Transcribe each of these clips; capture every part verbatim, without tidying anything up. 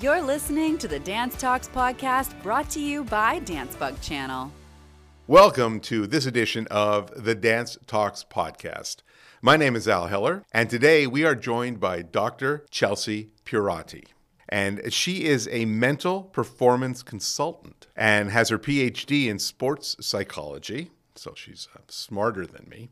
You're listening to the Dance Talks Podcast, brought to you by Dance Bug Channel. Welcome to this edition of the Dance Talks Podcast. My name is Al Heller, and today we are joined by Doctor Chelsea Pierotti. And she is a mental performance consultant and has her P H D in sports psychology, so she's uh, smarter than me.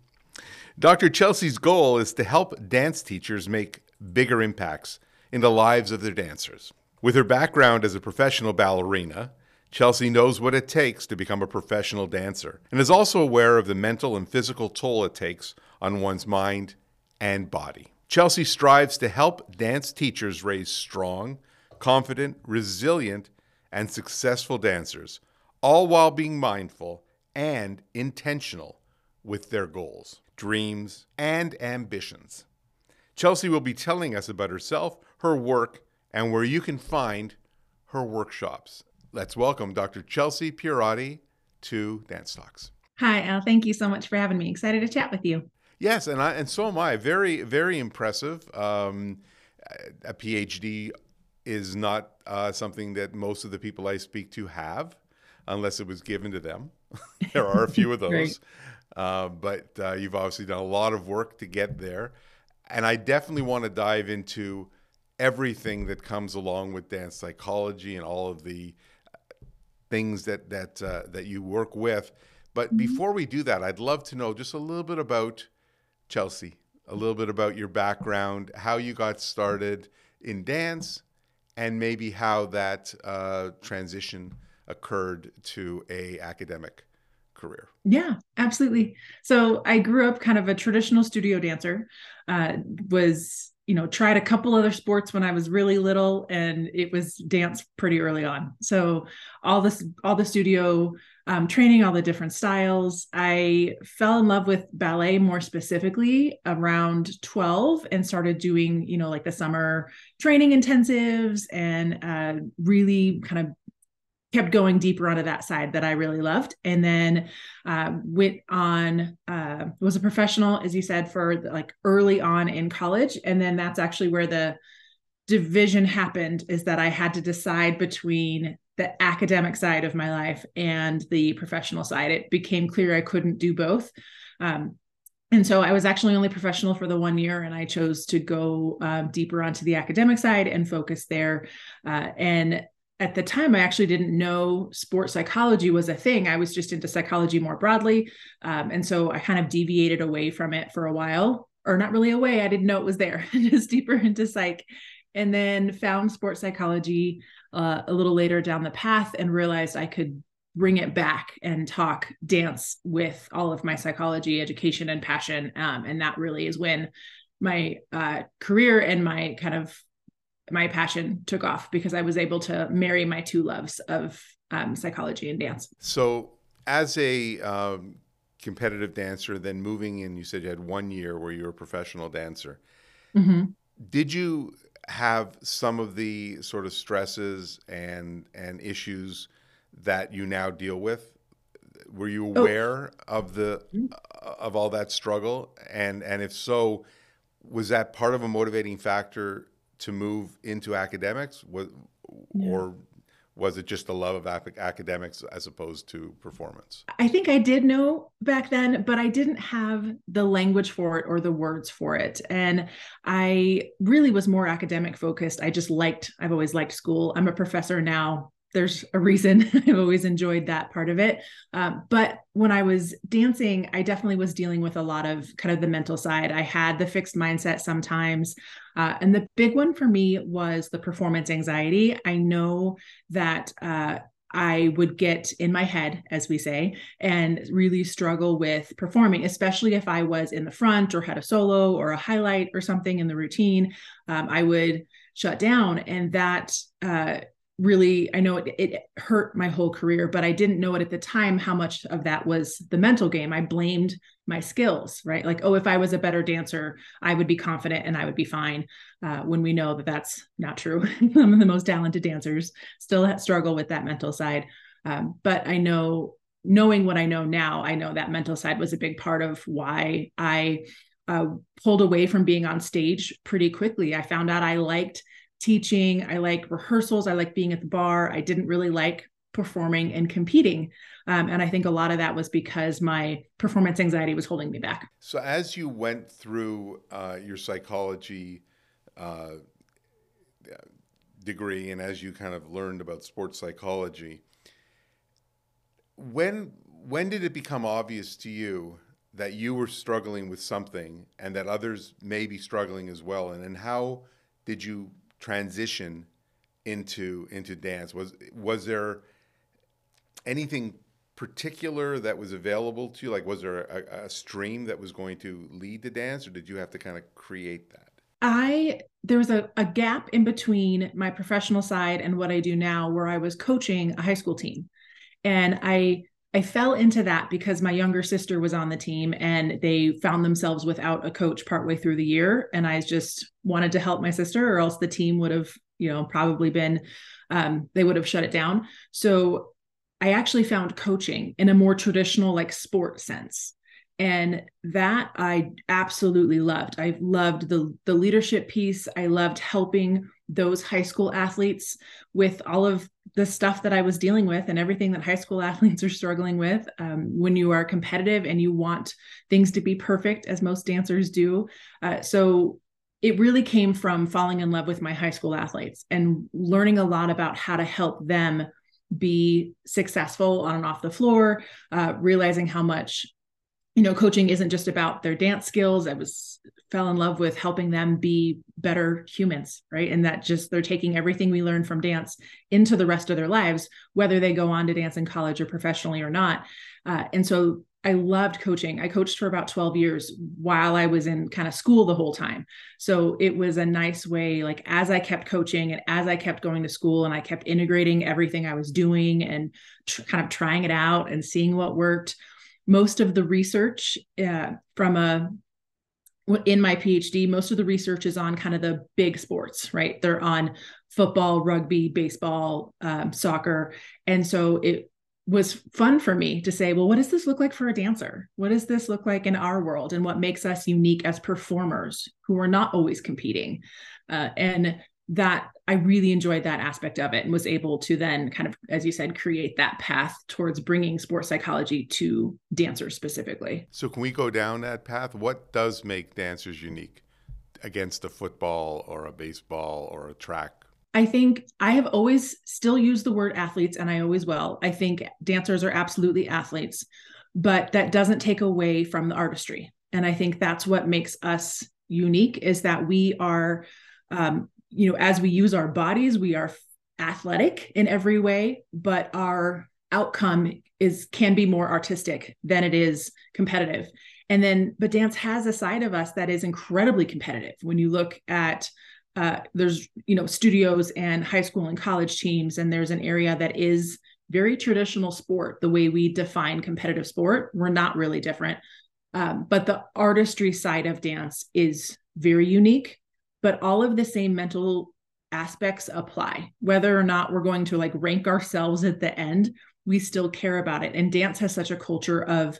Doctor Chelsea's goal is to help dance teachers make bigger impacts in the lives of their dancers. With her background as a professional ballerina, Chelsea knows what it takes to become a professional dancer and is also aware of the mental and physical toll it takes on one's mind and body. Chelsea strives to help dance teachers raise strong, confident, resilient, and successful dancers, all while being mindful and intentional with their goals, dreams, and ambitions. Chelsea will be telling us about herself, her work, and where you can find her workshops. Let's welcome Doctor Chelsea Pierotti to Dance Talks. Hi, Al. Thank you so much for having me. Excited to chat with you. Yes, and I, and so am I. Very, very impressive. Um, a P H D is not uh, something that most of the people I speak to have, unless it was given to them. There are a few of those. uh, but uh, you've obviously done a lot of work to get there. And I definitely want to dive into everything that comes along with dance psychology and all of the things that that uh, that you work with. But before we do that, I'd love to know just a little bit about Chelsea, a little bit about your background, how you got started in dance, and maybe how that uh, transition occurred to a academic career. Yeah, absolutely. So I grew up kind of a traditional studio dancer, uh, was... you know, tried a couple other sports when I was really little, and it was dance pretty early on. So all this, all the studio um, training, all the different styles, I fell in love with ballet more specifically around twelve and started doing, you know, like the summer training intensives and uh, really kind of kept going deeper onto that side that I really loved. And then uh, went on, uh, was a professional, as you said, for like early on in college. And then that's actually where the division happened, is that I had to decide between the academic side of my life and the professional side. It became clear I couldn't do both. Um, And so I was actually only professional for the one year, and I chose to go uh, deeper onto the academic side and focus there. Uh, and At the time, I actually didn't know sports psychology was a thing. I was just into psychology more broadly. Um, and so I kind of deviated away from it for a while, or not really away. I didn't know it was there, just deeper into psych, and then found sports psychology uh, a little later down the path and realized I could bring it back and talk dance with all of my psychology, education, and passion. Um, and that really is when my uh, career and my kind of my passion took off, because I was able to marry my two loves of um, psychology and dance. So as a um, competitive dancer, then moving in, you said you had one year where you were a professional dancer. Mm-hmm. Did you have some of the sort of stresses and, and issues that you now deal with? Were you aware oh. of the, of all that struggle? And, and if so, was that part of a motivating factor to move into academics, was, yeah. or was it just the love of academics as opposed to performance? I think I did know back then, but I didn't have the language for it or the words for it. And I really was more academic focused. I just liked, I've always liked school. I'm a professor now. There's a reason I've always enjoyed that part of it. Um, but when I was dancing, I definitely was dealing with a lot of kind of the mental side. I had the fixed mindset sometimes. Uh, and the big one for me was the performance anxiety. I know that uh, I would get in my head, as we say, and really struggle with performing, especially if I was in the front or had a solo or a highlight or something in the routine. Um, I would shut down, and that, uh, really, I know it, it hurt my whole career, but I didn't know it at the time how much of that was the mental game. I blamed my skills, right? Like, oh, if I was a better dancer, I would be confident and I would be fine. Uh, when we know that that's not true. Some of the most talented dancers still struggle with that mental side. Um, but I know, knowing what I know now, I know that mental side was a big part of why I uh, pulled away from being on stage pretty quickly. I found out I liked teaching. I like rehearsals. I like being at the bar. I didn't really like performing and competing. Um, and I think a lot of that was because my performance anxiety was holding me back. So as you went through uh, your psychology uh, degree, and as you kind of learned about sports psychology, when when did it become obvious to you that you were struggling with something and that others may be struggling as well? And then how did you transition into into dance? Was was there anything particular that was available to you? Like, was there a, a stream that was going to lead to dance, or did you have to kind of create that? I there was a, a gap in between my professional side and what I do now, where I was coaching a high school team. And I I fell into that because my younger sister was on the team and they found themselves without a coach partway through the year. And I just wanted to help my sister, or else the team would have, you know, probably been, um, they would have shut it down. So I actually found coaching in a more traditional, like, sport sense. And that I absolutely loved. I loved the, the leadership piece. I loved helping those high school athletes with all of the stuff that I was dealing with and everything that high school athletes are struggling with. Um, when you are competitive and you want things to be perfect, as most dancers do. Uh, so it really came from falling in love with my high school athletes and learning a lot about how to help them be successful on and off the floor, uh, realizing how much, you know, coaching isn't just about their dance skills. I was fell in love with helping them be better humans, right? And that just, they're taking everything we learn from dance into the rest of their lives, whether they go on to dance in college or professionally or not. Uh, and so I loved coaching. I coached for about twelve years while I was in kind of school the whole time. So it was a nice way, like, as I kept coaching and as I kept going to school and I kept integrating everything I was doing and tr- kind of trying it out and seeing what worked. Most of the research uh, from a, in my PhD, most of the research is on kind of the big sports, right? They're on football, rugby, baseball, um, soccer. And so it was fun for me to say, well, what does this look like for a dancer? What does this look like in our world? And what makes us unique as performers who are not always competing? Uh, and that I really enjoyed that aspect of it and was able to then kind of, as you said, create that path towards bringing sports psychology to dancers specifically. So can we go down that path? What does make dancers unique against a football or a baseball or a track? I think I have always still used the word athletes, and I always will. I think dancers are absolutely athletes, but that doesn't take away from the artistry. And I think that's what makes us unique, is that we are, um, you know, as we use our bodies, we are athletic in every way, but our outcome is, can be more artistic than it is competitive. And then, but dance has a side of us that is incredibly competitive. When you look at, uh, there's, you know, studios and high school and college teams, and there's an area that is very traditional sport. The way we define competitive sport, we're not really different. Um, but the artistry side of dance is very unique. But all of the same mental aspects apply. Whether or not we're going to, like, rank ourselves at the end, we still care about it. And dance has such a culture of,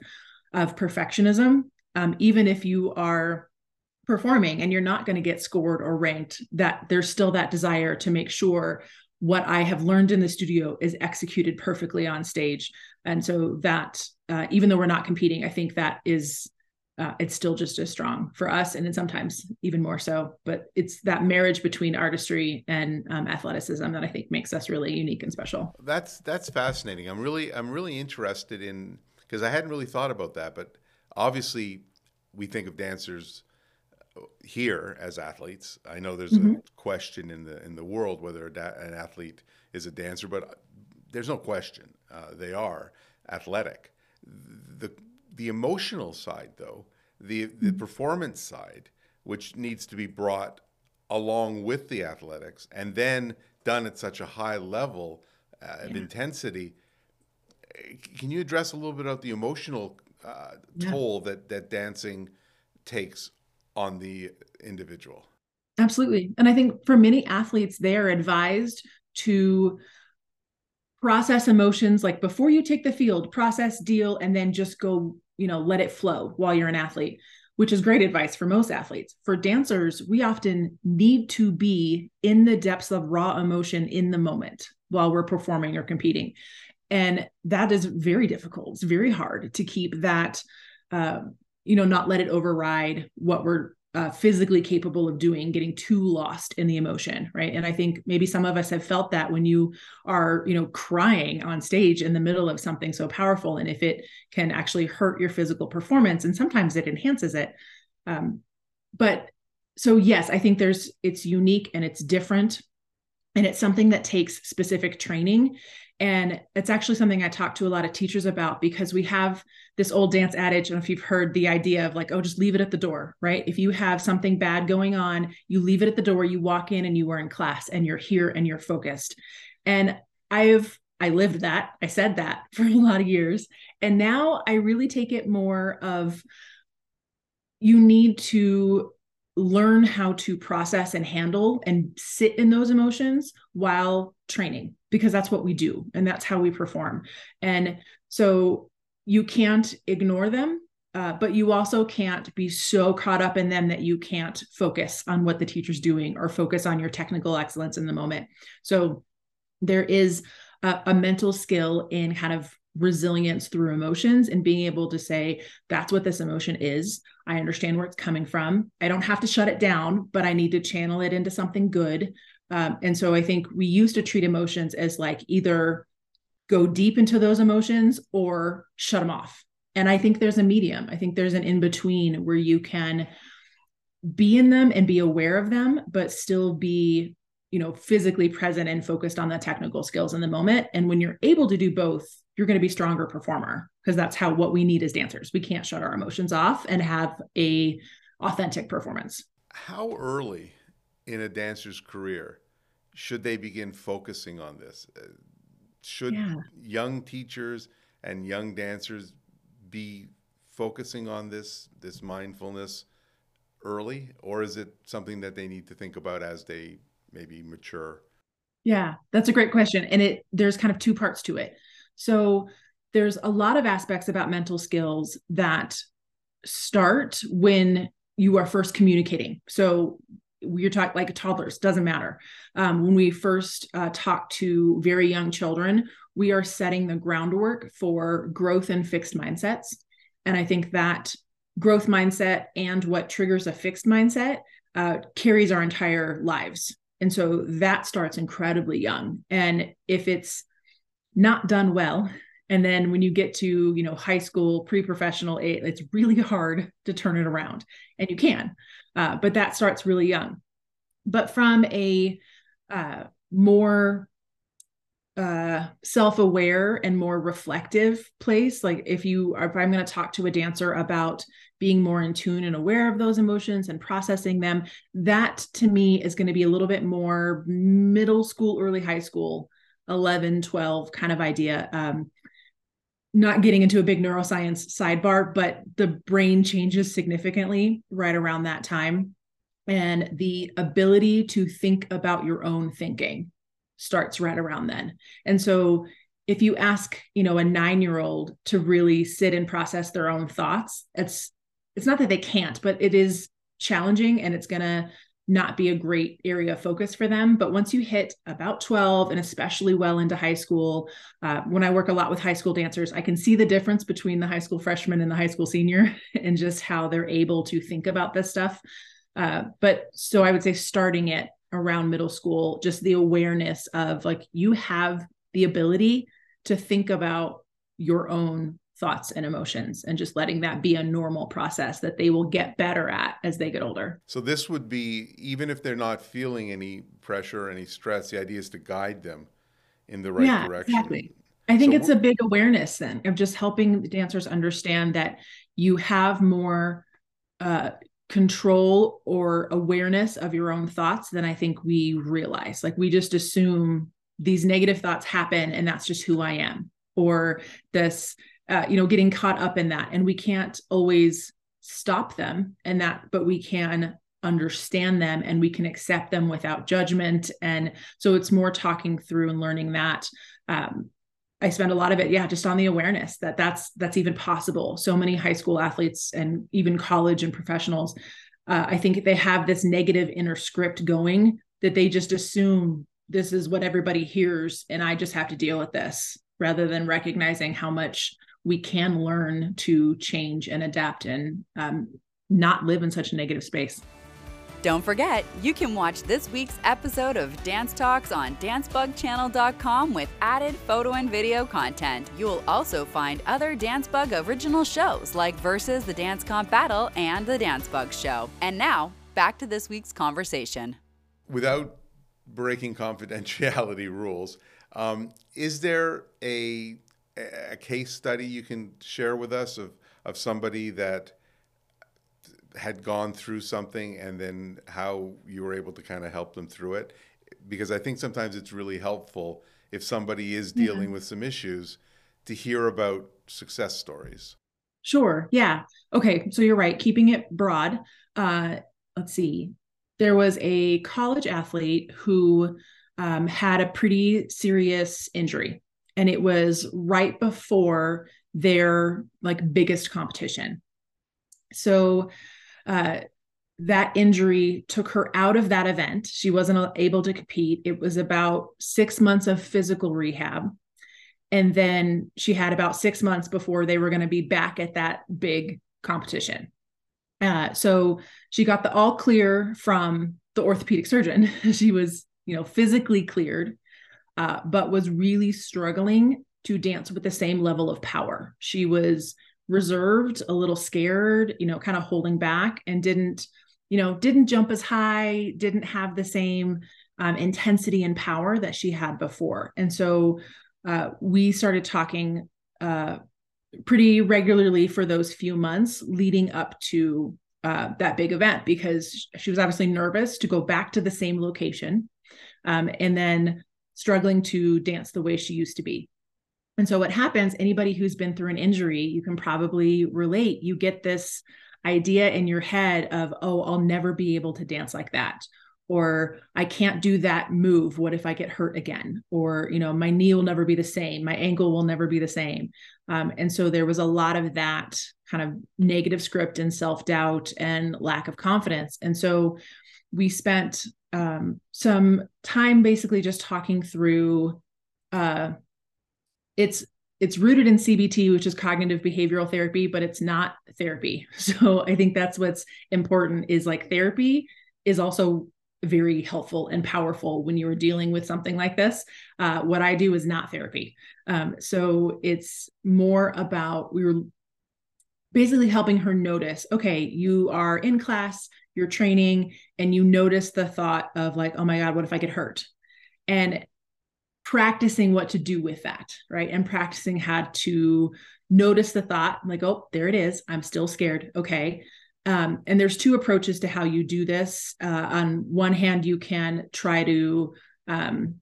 of perfectionism. Um, even if you are performing and you're not going to get scored or ranked, that there's still that desire to make sure what I have learned in the studio is executed perfectly on stage. And so that, uh, even though we're not competing, I think that is, Uh, it's still just as strong for us, and then sometimes even more so. But it's that marriage between artistry and um, athleticism that I think makes us really unique and special. That's that's fascinating. I'm really I'm really interested in, because I hadn't really thought about that. But obviously, we think of dancers here as athletes. I know there's mm-hmm. a question in the in the world whether a da- an athlete is a dancer, but there's no question uh, they are athletic. The The emotional side, though, the, the performance side, which needs to be brought along with the athletics and then done at such a high level uh, yeah. of intensity. Can you address a little bit about the emotional uh, toll yeah. that, that dancing takes on the individual? Absolutely. And I think for many athletes, they are advised to process emotions, like, before you take the field, process, deal, and then just go, you know, let it flow while you're an athlete. which is great advice for most athletes. For dancers, we often need to be in the depths of raw emotion in the moment while we're performing or competing. And that is very difficult. It's very hard to keep that, uh, you know, not let it override what we're uh, physically capable of doing, getting too lost in the emotion, right? And I think maybe some of us have felt that when you are, you know, crying on stage in the middle of something so powerful, and if it can actually hurt your physical performance, and sometimes it enhances it. Um, but so, yes, I think there's, it's unique and it's different, and it's something that takes specific training. And it's actually something I talk to a lot of teachers about, because we have this old dance adage, I don't know if you've heard the idea of like, oh, just leave it at the door, right? If you have something bad going on, you leave it at the door, you walk in and you are in class and you're here and you're focused. And I've, I lived that, I said that for a lot of years. And now I really take it more of, you need to learn how to process and handle and sit in those emotions while training, because that's what we do and that's how we perform. And so you can't ignore them, uh, but you also can't be so caught up in them that you can't focus on what the teacher's doing or focus on your technical excellence in the moment. So there is a, a mental skill in kind of resilience through emotions and being able to say, that's what this emotion is. I understand where it's coming from. I don't have to shut it down, but I need to channel it into something good. Um, and so I think we used to treat emotions as like either go deep into those emotions or shut them off. And I think there's a medium. I think there's an in-between where you can be in them and be aware of them, but still be, you know, physically present and focused on the technical skills in the moment. And when you're able to do both, you're going to be a stronger performer, because that's how, what we need as dancers. We can't shut our emotions off and have a authentic performance. How early in a dancer's career should they begin focusing on this? Should yeah. young teachers and young dancers be focusing on this, this mindfulness early, or is it something that they need to think about as they maybe mature? Yeah, that's a great question. And it, there's kind of two parts to it. So there's a lot of aspects about mental skills that start when you are first communicating. So you're talking like toddlers, doesn't matter. Um, when we first uh, talk to very young children, we are setting the groundwork for growth and fixed mindsets. And I think that growth mindset and what triggers a fixed mindset uh, carries our entire lives. And so that starts incredibly young. And if it's not done well, and then when you get to, you know, high school, pre-professional, it's really hard to turn it around, and you can, uh, but that starts really young. But from a uh, more uh, self-aware and more reflective place, like if you are, if I'm going to talk to a dancer about being more in tune and aware of those emotions and processing them, that to me is going to be a little bit more middle school, early high school, eleven, twelve kind of idea. Um, not getting into a big neuroscience sidebar, but the brain changes significantly right around that time. And the ability to think about your own thinking starts right around then. And so if you ask, you know, a nine-year-old to really sit and process their own thoughts, it's, it's not that they can't, but it is challenging, and it's going to not be a great area of focus for them. But once you hit about twelve, and especially well into high school, uh, when I work a lot with high school dancers, I can see the difference between the high school freshman and the high school senior and just how they're able to think about this stuff. Uh, but so I would say starting it around middle school, just the awareness of like, you have the ability to think about your own thoughts and emotions, and just letting that be a normal process that they will get better at as they get older. So this would be, even if they're not feeling any pressure, any stress, the idea is to guide them in the right yeah, direction. Exactly. I think so it's a big awareness then of just helping the dancers understand that you have more uh, control or awareness of your own thoughts than I think we realize. Like we just assume these negative thoughts happen and that's just who I am, or this Uh, you know, getting caught up in that. And we can't always stop them and that, but we can understand them and we can accept them without judgment. And so it's more talking through and learning that. Um, I spend a lot of it, yeah, just on the awareness that that's, that's even possible. So many high school athletes and even college and professionals, uh, I think they have this negative inner script going that they just assume this is what everybody hears and I just have to deal with this, rather than recognizing how much we can learn to change and adapt and um, not live in such a negative space. Don't forget, you can watch this week's episode of Dance Talks on dance bug channel dot com with added photo and video content. You'll also find other Dance Bug original shows like Versus the Dance Comp Battle and The Dance Bug Show. And now, back to this week's conversation. Without breaking confidentiality rules, um, is there a, a case study you can share with us of, of somebody that had gone through something and then how you were able to kind of help them through it? Because I think sometimes it's really helpful if somebody is dealing yeah. with some issues to hear about success stories. Sure. Yeah. Okay. So you're right. Keeping it broad. Uh, let's see. There was a college athlete who um, had a pretty serious injury, and it was right before their like biggest competition. So Uh, that injury took her out of that event. She wasn't able to compete. It was about six months of physical rehab. And then she had about six months before they were going to be back at that big competition. Uh, so she got the all clear from the orthopedic surgeon. She was, you know, physically cleared, uh, but was really struggling to dance with the same level of power. She was reserved, a little scared, you know, kind of holding back, and didn't, you know, didn't jump as high, didn't have the same um, intensity and power that she had before. And so uh, we started talking uh, pretty regularly for those few months leading up to uh, that big event, because she was obviously nervous to go back to the same location um, and then struggling to dance the way she used to be. And so what happens, anybody who's been through an injury, you can probably relate. You get this idea in your head of, oh, I'll never be able to dance like that. Or I can't do that move. What if I get hurt again? Or, you know, my knee will never be the same. My ankle will never be the same. Um, and so there was a lot of that kind of negative script and self-doubt and lack of confidence. And so we spent um, some time basically just talking through, uh, It's it's rooted in C B T, which is cognitive behavioral therapy, but it's not therapy. So I think that's what's important, is like therapy is also very helpful and powerful when you're dealing with something like this. Uh, what I do is not therapy. Um, so it's more about, we were basically helping her notice, okay, you are in class, you're training, and you notice the thought of like, oh my God, what if I get hurt? And practicing what to do with that, right? And practicing how to notice the thought, like, oh, there it is. I'm still scared. Okay. Um, and there's two approaches to how you do this. Uh, on one hand, you can try to um,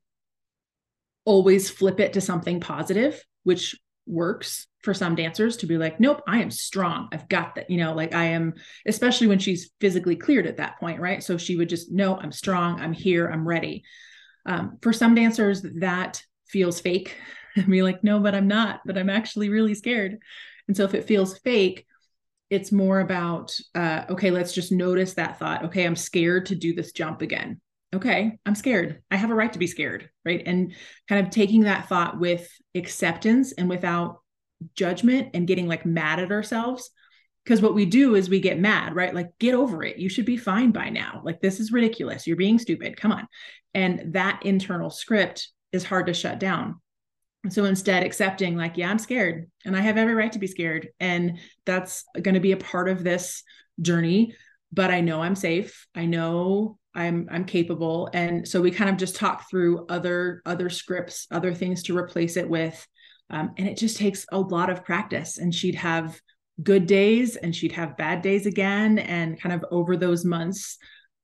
always flip it to something positive, which works for some dancers, to be like, nope, I am strong. I've got that, you know, like I am, especially when she's physically cleared at that point, right? So she would just, no, I'm strong. I'm here. I'm ready. Um, for some dancers, that feels fake. I mean, like, no, but I'm not, but I'm actually really scared. And so if it feels fake, it's more about, uh, okay, let's just notice that thought. Okay, I'm scared to do this jump again. Okay, I'm scared. I have a right to be scared, right? And kind of taking that thought with acceptance and without judgment and getting like mad at ourselves. Because what we do is we get mad, right? Like, get over it. You should be fine by now. Like, this is ridiculous. You're being stupid. Come on. And that internal script is hard to shut down. And so instead, accepting like, yeah, I'm scared and I have every right to be scared. And that's going to be a part of this journey, but I know I'm safe. I know I'm, I'm capable. And so we kind of just talk through other, other scripts, other things to replace it with. Um, and it just takes a lot of practice, and she'd have good days and she'd have bad days again. And kind of over those months,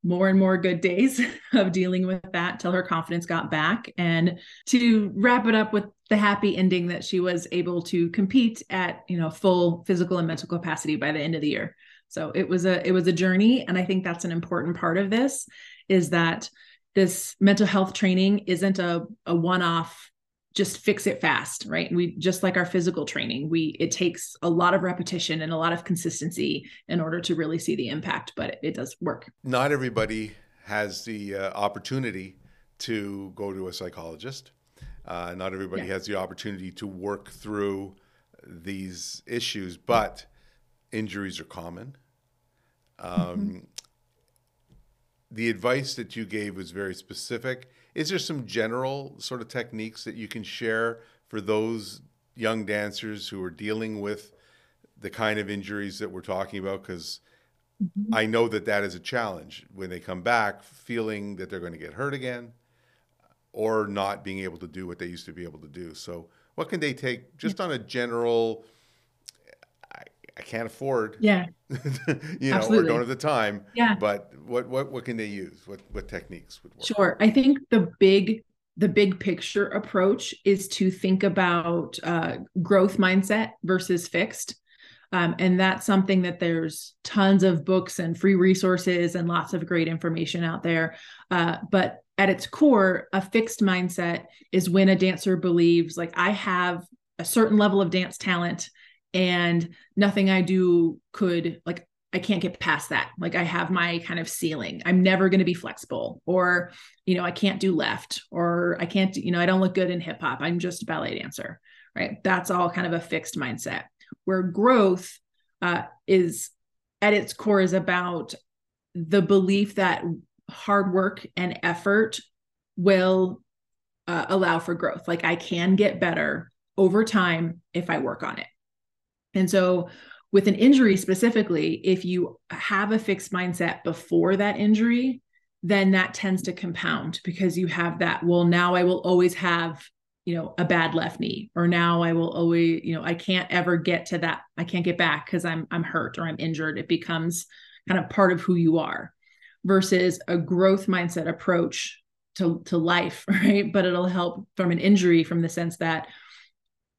more and more good days of dealing with that till her confidence got back. And to wrap it up with the happy ending that she was able to compete at, you know, full physical and mental capacity by the end of the year. So it was a, it was a journey. And I think that's an important part of this, is that this mental health training isn't a, a one-off just fix it fast, right? We just like our physical training, we it takes a lot of repetition and a lot of consistency in order to really see the impact, but it, it does work. Not everybody has the uh, opportunity to go to a psychologist. Uh, not everybody yeah. has the opportunity to work through these issues, but injuries are common. Um, mm-hmm. The advice that you gave was very specific. Is there some general sort of techniques that you can share for those young dancers who are dealing with the kind of injuries that we're talking about? Because mm-hmm. I know that that is a challenge when they come back feeling that they're going to get hurt again or not being able to do what they used to be able to do. So what can they take just yeah. on a general, I, I can't afford, yeah, you know, Absolutely. or don't have the time, yeah. but what, what, what can they use? What, what techniques would work? Sure. I think the big, the big picture approach is to think about uh, growth mindset versus fixed. Um, and that's something that there's tons of books and free resources and lots of great information out there. Uh, but at its core, a fixed mindset is when a dancer believes like, I have a certain level of dance talent and nothing I do could, like, I can't get past that. Like, I have my kind of ceiling. I'm never going to be flexible, or, you know, I can't do left, or I can't, you know, I don't look good in hip hop. I'm just a ballet dancer, right? That's all kind of a fixed mindset, where growth uh, is at its core is about the belief that hard work and effort will uh, allow for growth. Like, I can get better over time if I work on it. And so with an injury specifically, if you have a fixed mindset before that injury, then that tends to compound because you have that, well, now I will always have, you know, a bad left knee, or now I will always, you know, I can't ever get to that. I can't get back because I'm, I'm hurt or I'm injured. It becomes kind of part of who you are, versus a growth mindset approach to, to life, right? But it'll help from an injury from the sense that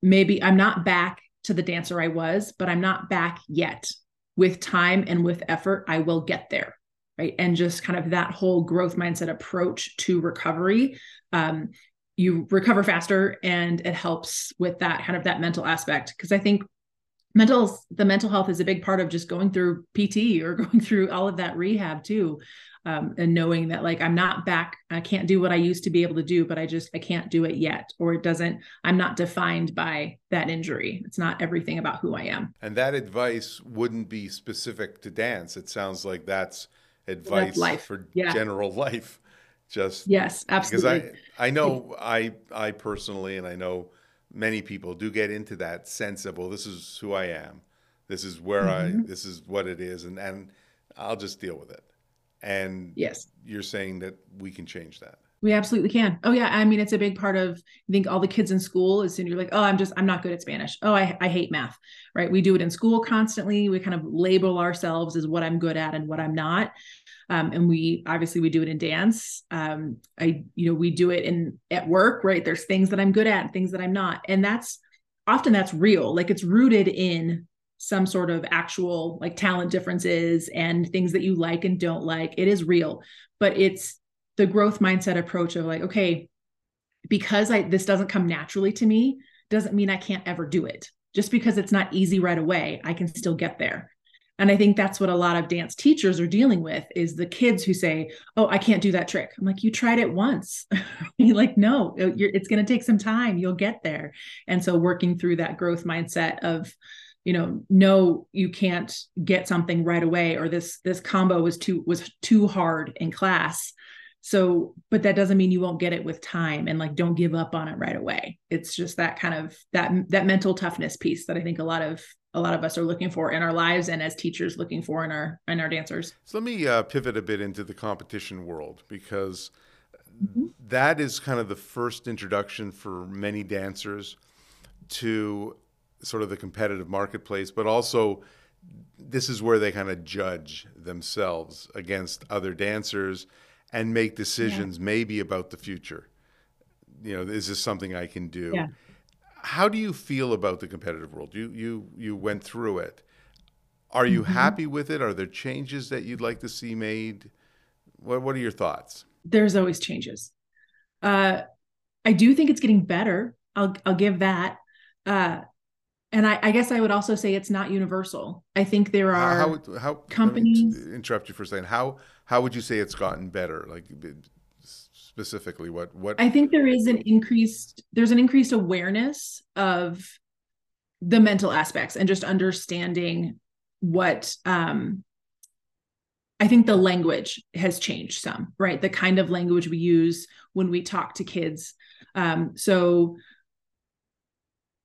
maybe I'm not back to the dancer I was, but I'm not back yet. With time and with effort, I will get there, right? And just kind of that whole growth mindset approach to recovery. Um, you recover faster, and it helps with that kind of that mental aspect. Cause I think mental, the mental health is a big part of just going through P T or going through all of that rehab too. Um, and knowing that, like, I'm not back, I can't do what I used to be able to do, but I just, I can't do it yet. Or it doesn't, I'm not defined by that injury. It's not everything about who I am. And that advice wouldn't be specific to dance. It sounds like that's advice that's life. for yeah. general life. Just yes, absolutely. Because I, I know I, I personally, and I know many people do get into that sense of, well, this is who I am. This is where mm-hmm. I, this is what it is. And, and I'll just deal with it. And yes, you're saying that we can change that. We absolutely can. Oh yeah. I mean, it's a big part of, I think all the kids in school, as soon as you're like, oh, I'm just, I'm not good at Spanish. Oh, I, I hate math, right? We do it in school constantly. We kind of label ourselves as what I'm good at and what I'm not. Um, and we, obviously we do it in dance. Um, I, you know, we do it in at work, right? There's things that I'm good at and things that I'm not. And that's often that's real. Like, it's rooted in some sort of actual like talent differences and things that you like and don't like. It is real, but it's the growth mindset approach of like, okay, because I, this doesn't come naturally to me, doesn't mean I can't ever do it. Just because it's not easy right away, I can still get there. And I think that's what a lot of dance teachers are dealing with, is the kids who say, oh, I can't do that trick. I'm like, you tried it once. You're like, no, you're, it's going to take some time. You'll get there. And so working through that growth mindset of, you know, no, you can't get something right away, or this, this combo was too, was too hard in class. So, but that doesn't mean you won't get it with time, and like, don't give up on it right away. It's just that kind of, that, that mental toughness piece that I think a lot of, a lot of us are looking for in our lives, and as teachers looking for in our, in our dancers. So let me uh, pivot a bit into the competition world, because mm-hmm. that is kind of the first introduction for many dancers to sort of the competitive marketplace, but also this is where they kind of judge themselves against other dancers and make decisions yeah. maybe about the future. You know, is this something I can do? Yeah. How do you feel about the competitive world? You you you went through it. Are you mm-hmm. happy with it? Are there changes that you'd like to see made? What what are your thoughts? There's always changes. Uh, I do think it's getting better. I'll, I'll give that. Uh, and I, I guess I would also say it's not universal. I think there are how, how, how, companies. Let me interrupt you for a second. How, how would you say it's gotten better? Like specifically what, what? I think there is an increased, there's an increased awareness of the mental aspects and just understanding what, um, I think the language has changed some, right? The kind of language we use when we talk to kids. Um, so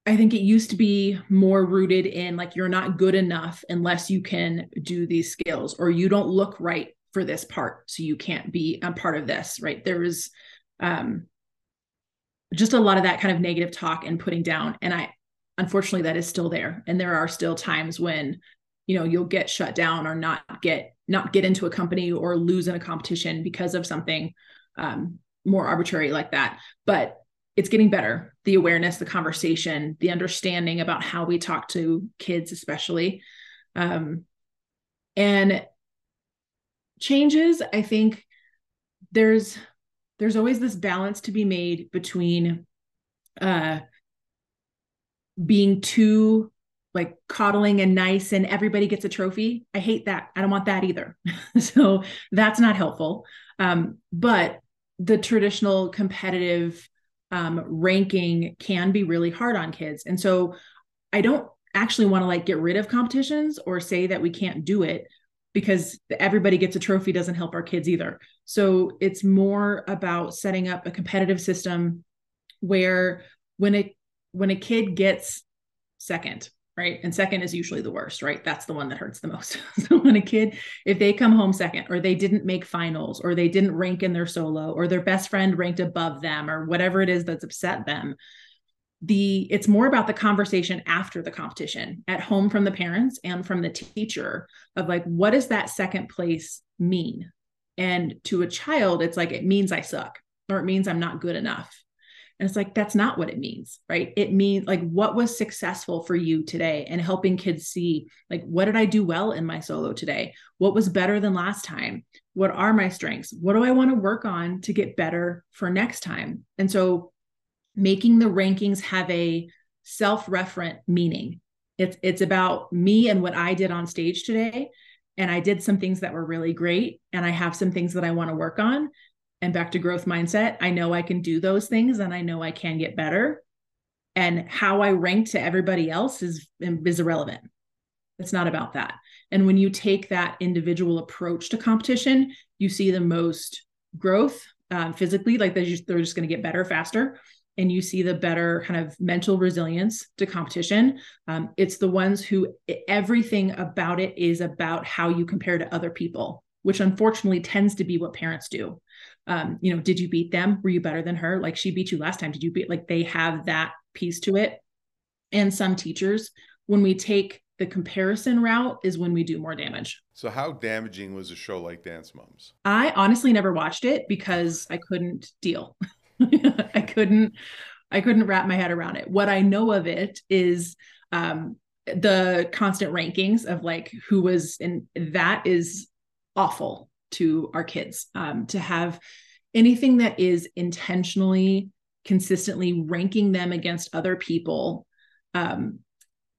I think it used to be more rooted in like, you're not good enough unless you can do these skills, or you don't look right for this part, so you can't be a part of this, right? There was um, just a lot of that kind of negative talk and putting down. And I, unfortunately, that is still there. And there are still times when, you know, you'll get shut down or not get, not get into a company or lose in a competition because of something um, more arbitrary like that. But it's getting better. The awareness, the conversation, the understanding about how we talk to kids, especially. Um, and changes, I think there's, there's always this balance to be made between uh, being too like coddling and nice and everybody gets a trophy. I hate that. I don't want that either. So that's not helpful. Um, but the traditional competitive um, ranking can be really hard on kids. And so I don't actually want to like get rid of competitions or say that we can't do it, because everybody gets a trophy doesn't help our kids either. So it's more about setting up a competitive system where when a, when a kid gets second, right? And second is usually the worst, right? That's the one that hurts the most. So when a kid, if they come home second, or they didn't make finals, or they didn't rank in their solo, or their best friend ranked above them, or whatever it is that's upset them, the it's more about the conversation after the competition at home from the parents and from the teacher of like, what does that second place mean? And to a child, it's like, it means I suck, or it means I'm not good enough. And it's like, that's not what it means, right? It means like, what was successful for you today, and helping kids see like, what did I do well in my solo today? What was better than last time? What are my strengths? What do I want to work on to get better for next time? And so making the rankings have a self-referent meaning. It's, it's about me and what I did on stage today. And I did some things that were really great. And I have some things that I want to work on. And back to growth mindset, I know I can do those things, and I know I can get better. And how I rank to everybody else is, is irrelevant. It's not about that. And when you take that individual approach to competition, you see the most growth um, physically, like they're just, they're just going to get better faster. And you see the better kind of mental resilience to competition. Um, it's the ones who everything about it is about how you compare to other people, which unfortunately tends to be what parents do. Um, you know, did you beat them? Were you better than her? Like, she beat you last time. Did you beat, like, they have that piece to it. And some teachers, when we take the comparison route, is when we do more damage. So how damaging was a show like Dance Moms? I honestly never watched it because I couldn't deal. I couldn't, I couldn't wrap my head around it. What I know of it is, um, the constant rankings of like who was in, that is awful to our kids, um, to have anything that is intentionally, consistently ranking them against other people. Um,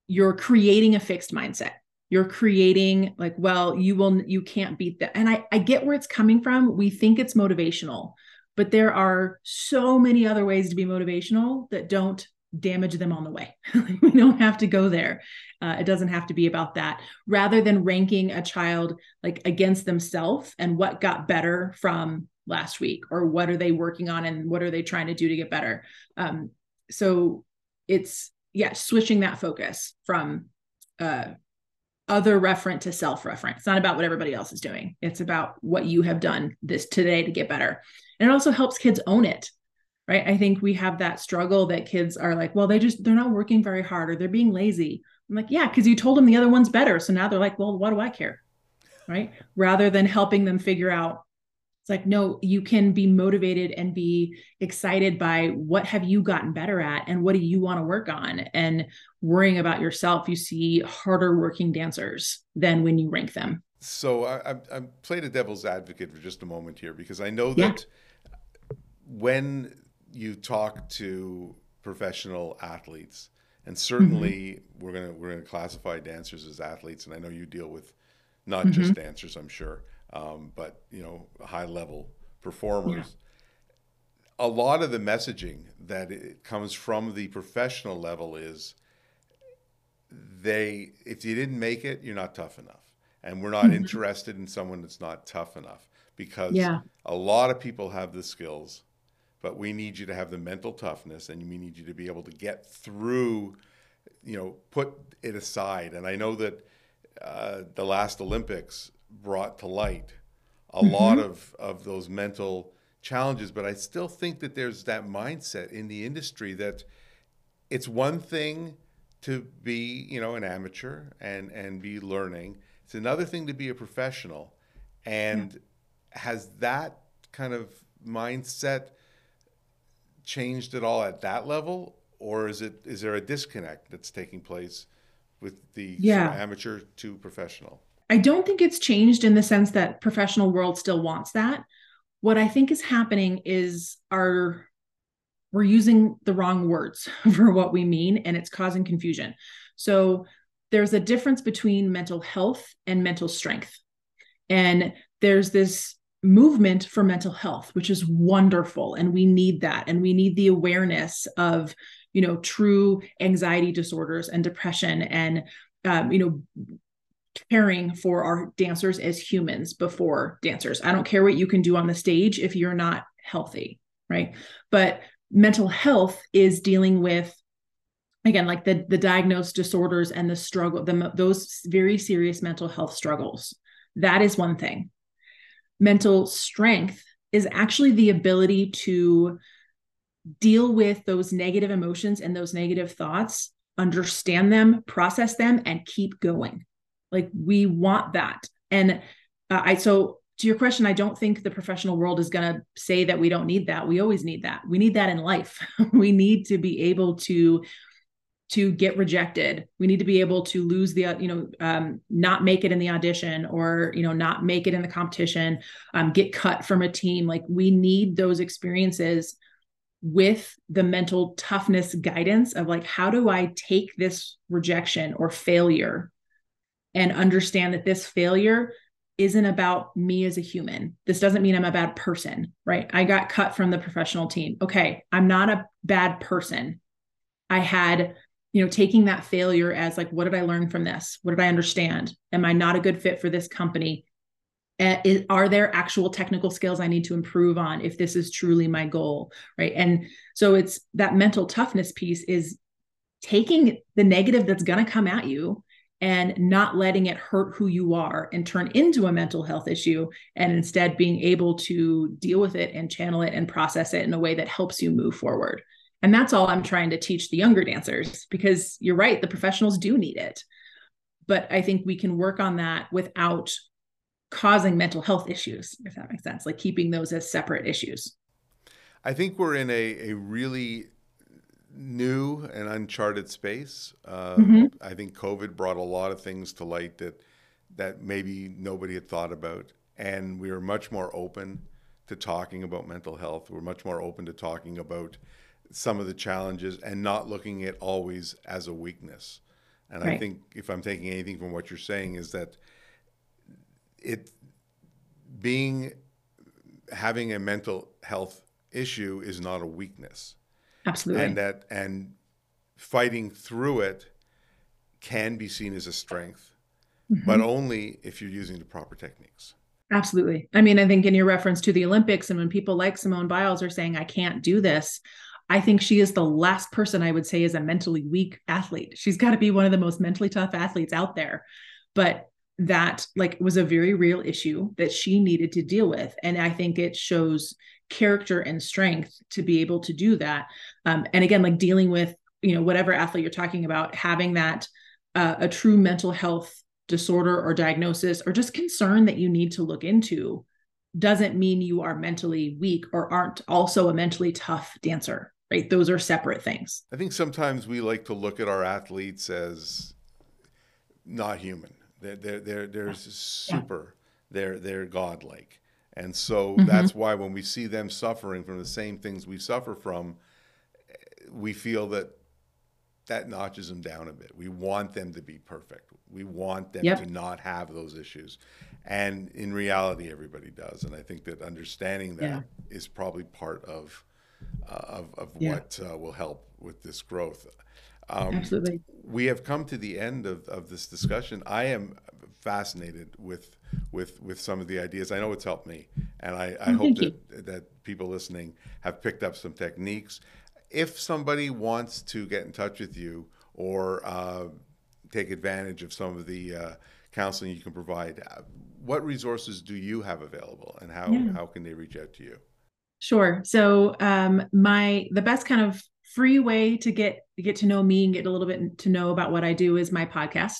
you're creating a fixed mindset. You're creating like, well, you will, you can't beat that. And I, I get where it's coming from. We think it's motivational, but there are so many other ways to be motivational that don't damage them on the way. We don't have to go there. Uh, it doesn't have to be about that, rather than ranking a child like against themselves and what got better from last week, or what are they working on and what are they trying to do to get better. Um, so it's, yeah, switching that focus from uh, other referent to self-referent. It's not about what everybody else is doing. It's about what you have done this today to get better. And it also helps kids own it. Right? I think we have that struggle that kids are like, well, they just, they're not working very hard, or they're being lazy. I'm like, yeah, because you told them the other one's better. So now they're like, well, what do I care? Right? Rather than helping them figure out, it's like, no, you can be motivated and be excited by what have you gotten better at and what do you want to work on, and worrying about yourself. You see harder working dancers than when you rank them. So I, I, I played a devil's advocate for just a moment here, because I know that yeah. when you talk to professional athletes. And certainly mm-hmm. we're gonna we're gonna classify dancers as athletes, and I know you deal with not mm-hmm. just dancers, I'm sure, um, but you know, high level performers. Yeah. A lot of the messaging that it comes from the professional level is they if you didn't make it, you're not tough enough, and we're not mm-hmm. interested in someone that's not tough enough, because yeah. a lot of people have the skills. But we need you to have the mental toughness, and we need you to be able to get through, you know, put it aside. And I know that uh, the last Olympics brought to light a mm-hmm. lot of, of those mental challenges. But I still think that there's that mindset in the industry that it's one thing to be, you know, an amateur and, and be learning. It's another thing to be a professional. And yeah. has that kind of mindset changed at all at that level, or is it is there a disconnect that's taking place with the yeah. sort of amateur to professional? I don't think it's changed in the sense that professional world still wants that. What I think is happening is our we're using the wrong words for what we mean, and it's causing confusion. So there's a difference between mental health and mental strength, and there's this movement for mental health, which is wonderful. And we need that. And we need the awareness of, you know, true anxiety disorders and depression and, um, you know, caring for our dancers as humans before dancers. I don't care what you can do on the stage if you're not healthy, right? But mental health is dealing with, again, like the, the diagnosed disorders and the struggle, the, those very serious mental health struggles. That is one thing. Mental strength is actually the ability to deal with those negative emotions and those negative thoughts, understand them, process them, and keep going. Like, we want that. And uh, I, so to your question, I don't think the professional world is going to say that we don't need that. We always need that. We need that in life. We need to be able to, to get rejected. We need to be able to lose the, you know, um, not make it in the audition, or, you know, not make it in the competition, um, get cut from a team. Like, we need those experiences with the mental toughness guidance of, like, how do I take this rejection or failure and understand that this failure isn't about me as a human. This doesn't mean I'm a bad person, right? I got cut from the professional team. Okay. I'm not a bad person. I had, you know, taking that failure as, like, what did I learn from this? What did I understand? Am I not a good fit for this company? Uh, is, are there actual technical skills I need to improve on if this is truly my goal, right? And so it's that mental toughness piece is taking the negative that's going to come at you and not letting it hurt who you are and turn into a mental health issue, and instead being able to deal with it and channel it and process it in a way that helps you move forward. And that's all I'm trying to teach the younger dancers, because you're right, the professionals do need it. But I think we can work on that without causing mental health issues, if that makes sense, like keeping those as separate issues. I think we're in a, a really new and uncharted space. Uh, mm-hmm. I think COVID brought a lot of things to light that that maybe nobody had thought about. And we were much more open to talking about mental health. We're much more open to talking about some of the challenges and not looking at always as a weakness. And right. I think if I'm taking anything from what you're saying is that it being, having a mental health issue is not a weakness. Absolutely. And that, and fighting through it can be seen as a strength, mm-hmm. but only if you're using the proper techniques. Absolutely. I mean, I think in your reference to the Olympics, and when people like Simone Biles are saying, I can't do this, I think she is the last person I would say is a mentally weak athlete. She's got to be one of the most mentally tough athletes out there. But that, like, was a very real issue that she needed to deal with. And I think it shows character and strength to be able to do that. Um, and again, like, dealing with, you know, whatever athlete you're talking about, having that, uh, a true mental health disorder or diagnosis, or just concern that you need to look into, doesn't mean you are mentally weak or aren't also a mentally tough dancer, right? Those are separate things. I think sometimes we like to look at our athletes as not human. They're, they're, they're, they're yeah. super, they're, they're godlike. And so mm-hmm. that's why when we see them suffering from the same things we suffer from, we feel that that notches them down a bit. We want them to be perfect. We want them yep. to not have those issues. And in reality, everybody does. And I think that understanding that yeah. is probably part of uh, of, of yeah. what uh, will help with this growth. Um, Absolutely. We have come to the end of, of this discussion. I am fascinated with with with some of the ideas. I know it's helped me. And I, I hope that, that people listening have picked up some techniques. If somebody wants to get in touch with you or uh, take advantage of some of the uh, counseling you can provide, what resources do you have available, and how, yeah. how can they reach out to you? Sure. So um, my the best kind of free way to get get to know me and get a little bit to know about what I do is my podcast.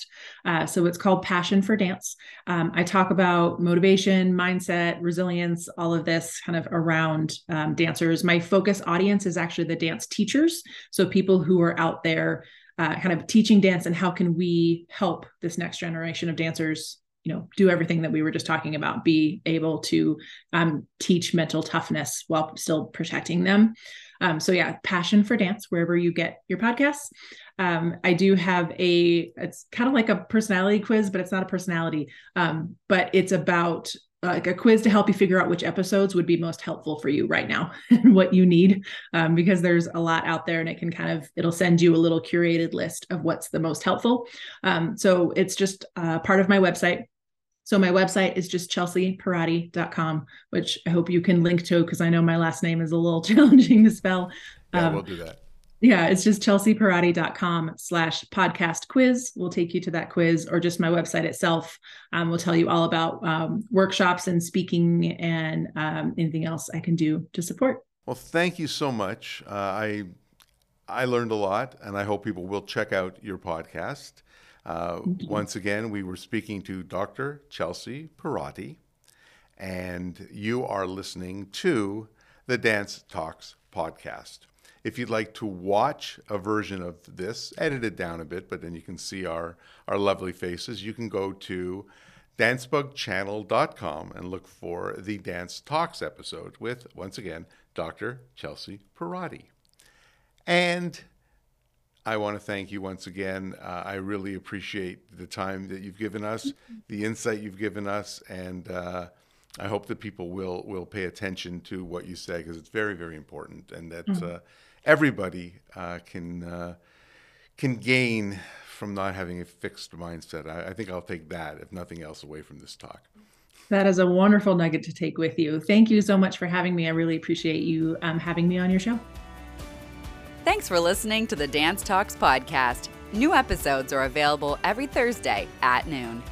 Uh, so it's called Passion for Dance. Um, I talk about motivation, mindset, resilience, all of this kind of around um, dancers. My focus audience is actually the dance teachers. So people who are out there uh, kind of teaching dance, and how can we help this next generation of dancers, you know, do everything that we were just talking about, be able to um, teach mental toughness while still protecting them. Um, so yeah, Passion for Dance, wherever you get your podcasts. Um, I do have a, it's kind of like a personality quiz, but it's not a personality. Um, but it's about uh, like a quiz to help you figure out which episodes would be most helpful for you right now and what you need, um, because there's a lot out there, and it can kind of, it'll send you a little curated list of what's the most helpful. Um, so it's just uh, part of my website. So my website is just chelsea pirati dot com, which I hope you can link to, because I know my last name is a little challenging to spell. Yeah, um, we'll do that. Yeah, it's just chelsea pirati dot com slash podcast quiz. We'll take you to that quiz, or just my website itself. Um, we'll tell you all about um, workshops and speaking and um, anything else I can do to support. Well, thank you so much. Uh, I I learned a lot, and I hope people will check out your podcast. Uh, once again, we were speaking to Doctor Chelsea Pierotti, and you are listening to the Dance Talks podcast. If you'd like to watch a version of this, edit it down a bit, but then you can see our, our lovely faces, you can go to dance bug channel dot com and look for the Dance Talks episode with, once again, Doctor Chelsea Pierotti. And I want to thank you once again. Uh, I really appreciate the time that you've given us, the insight you've given us, and uh, I hope that people will will pay attention to what you say, because it's very, very important, and that uh, everybody uh, can uh, can gain from not having a fixed mindset. I, I think I'll take that, if nothing else, away from this talk. That is a wonderful nugget to take with you. Thank you so much for having me. I really appreciate you um, having me on your show. Thanks for listening to the Dance Talks podcast. New episodes are available every Thursday at noon.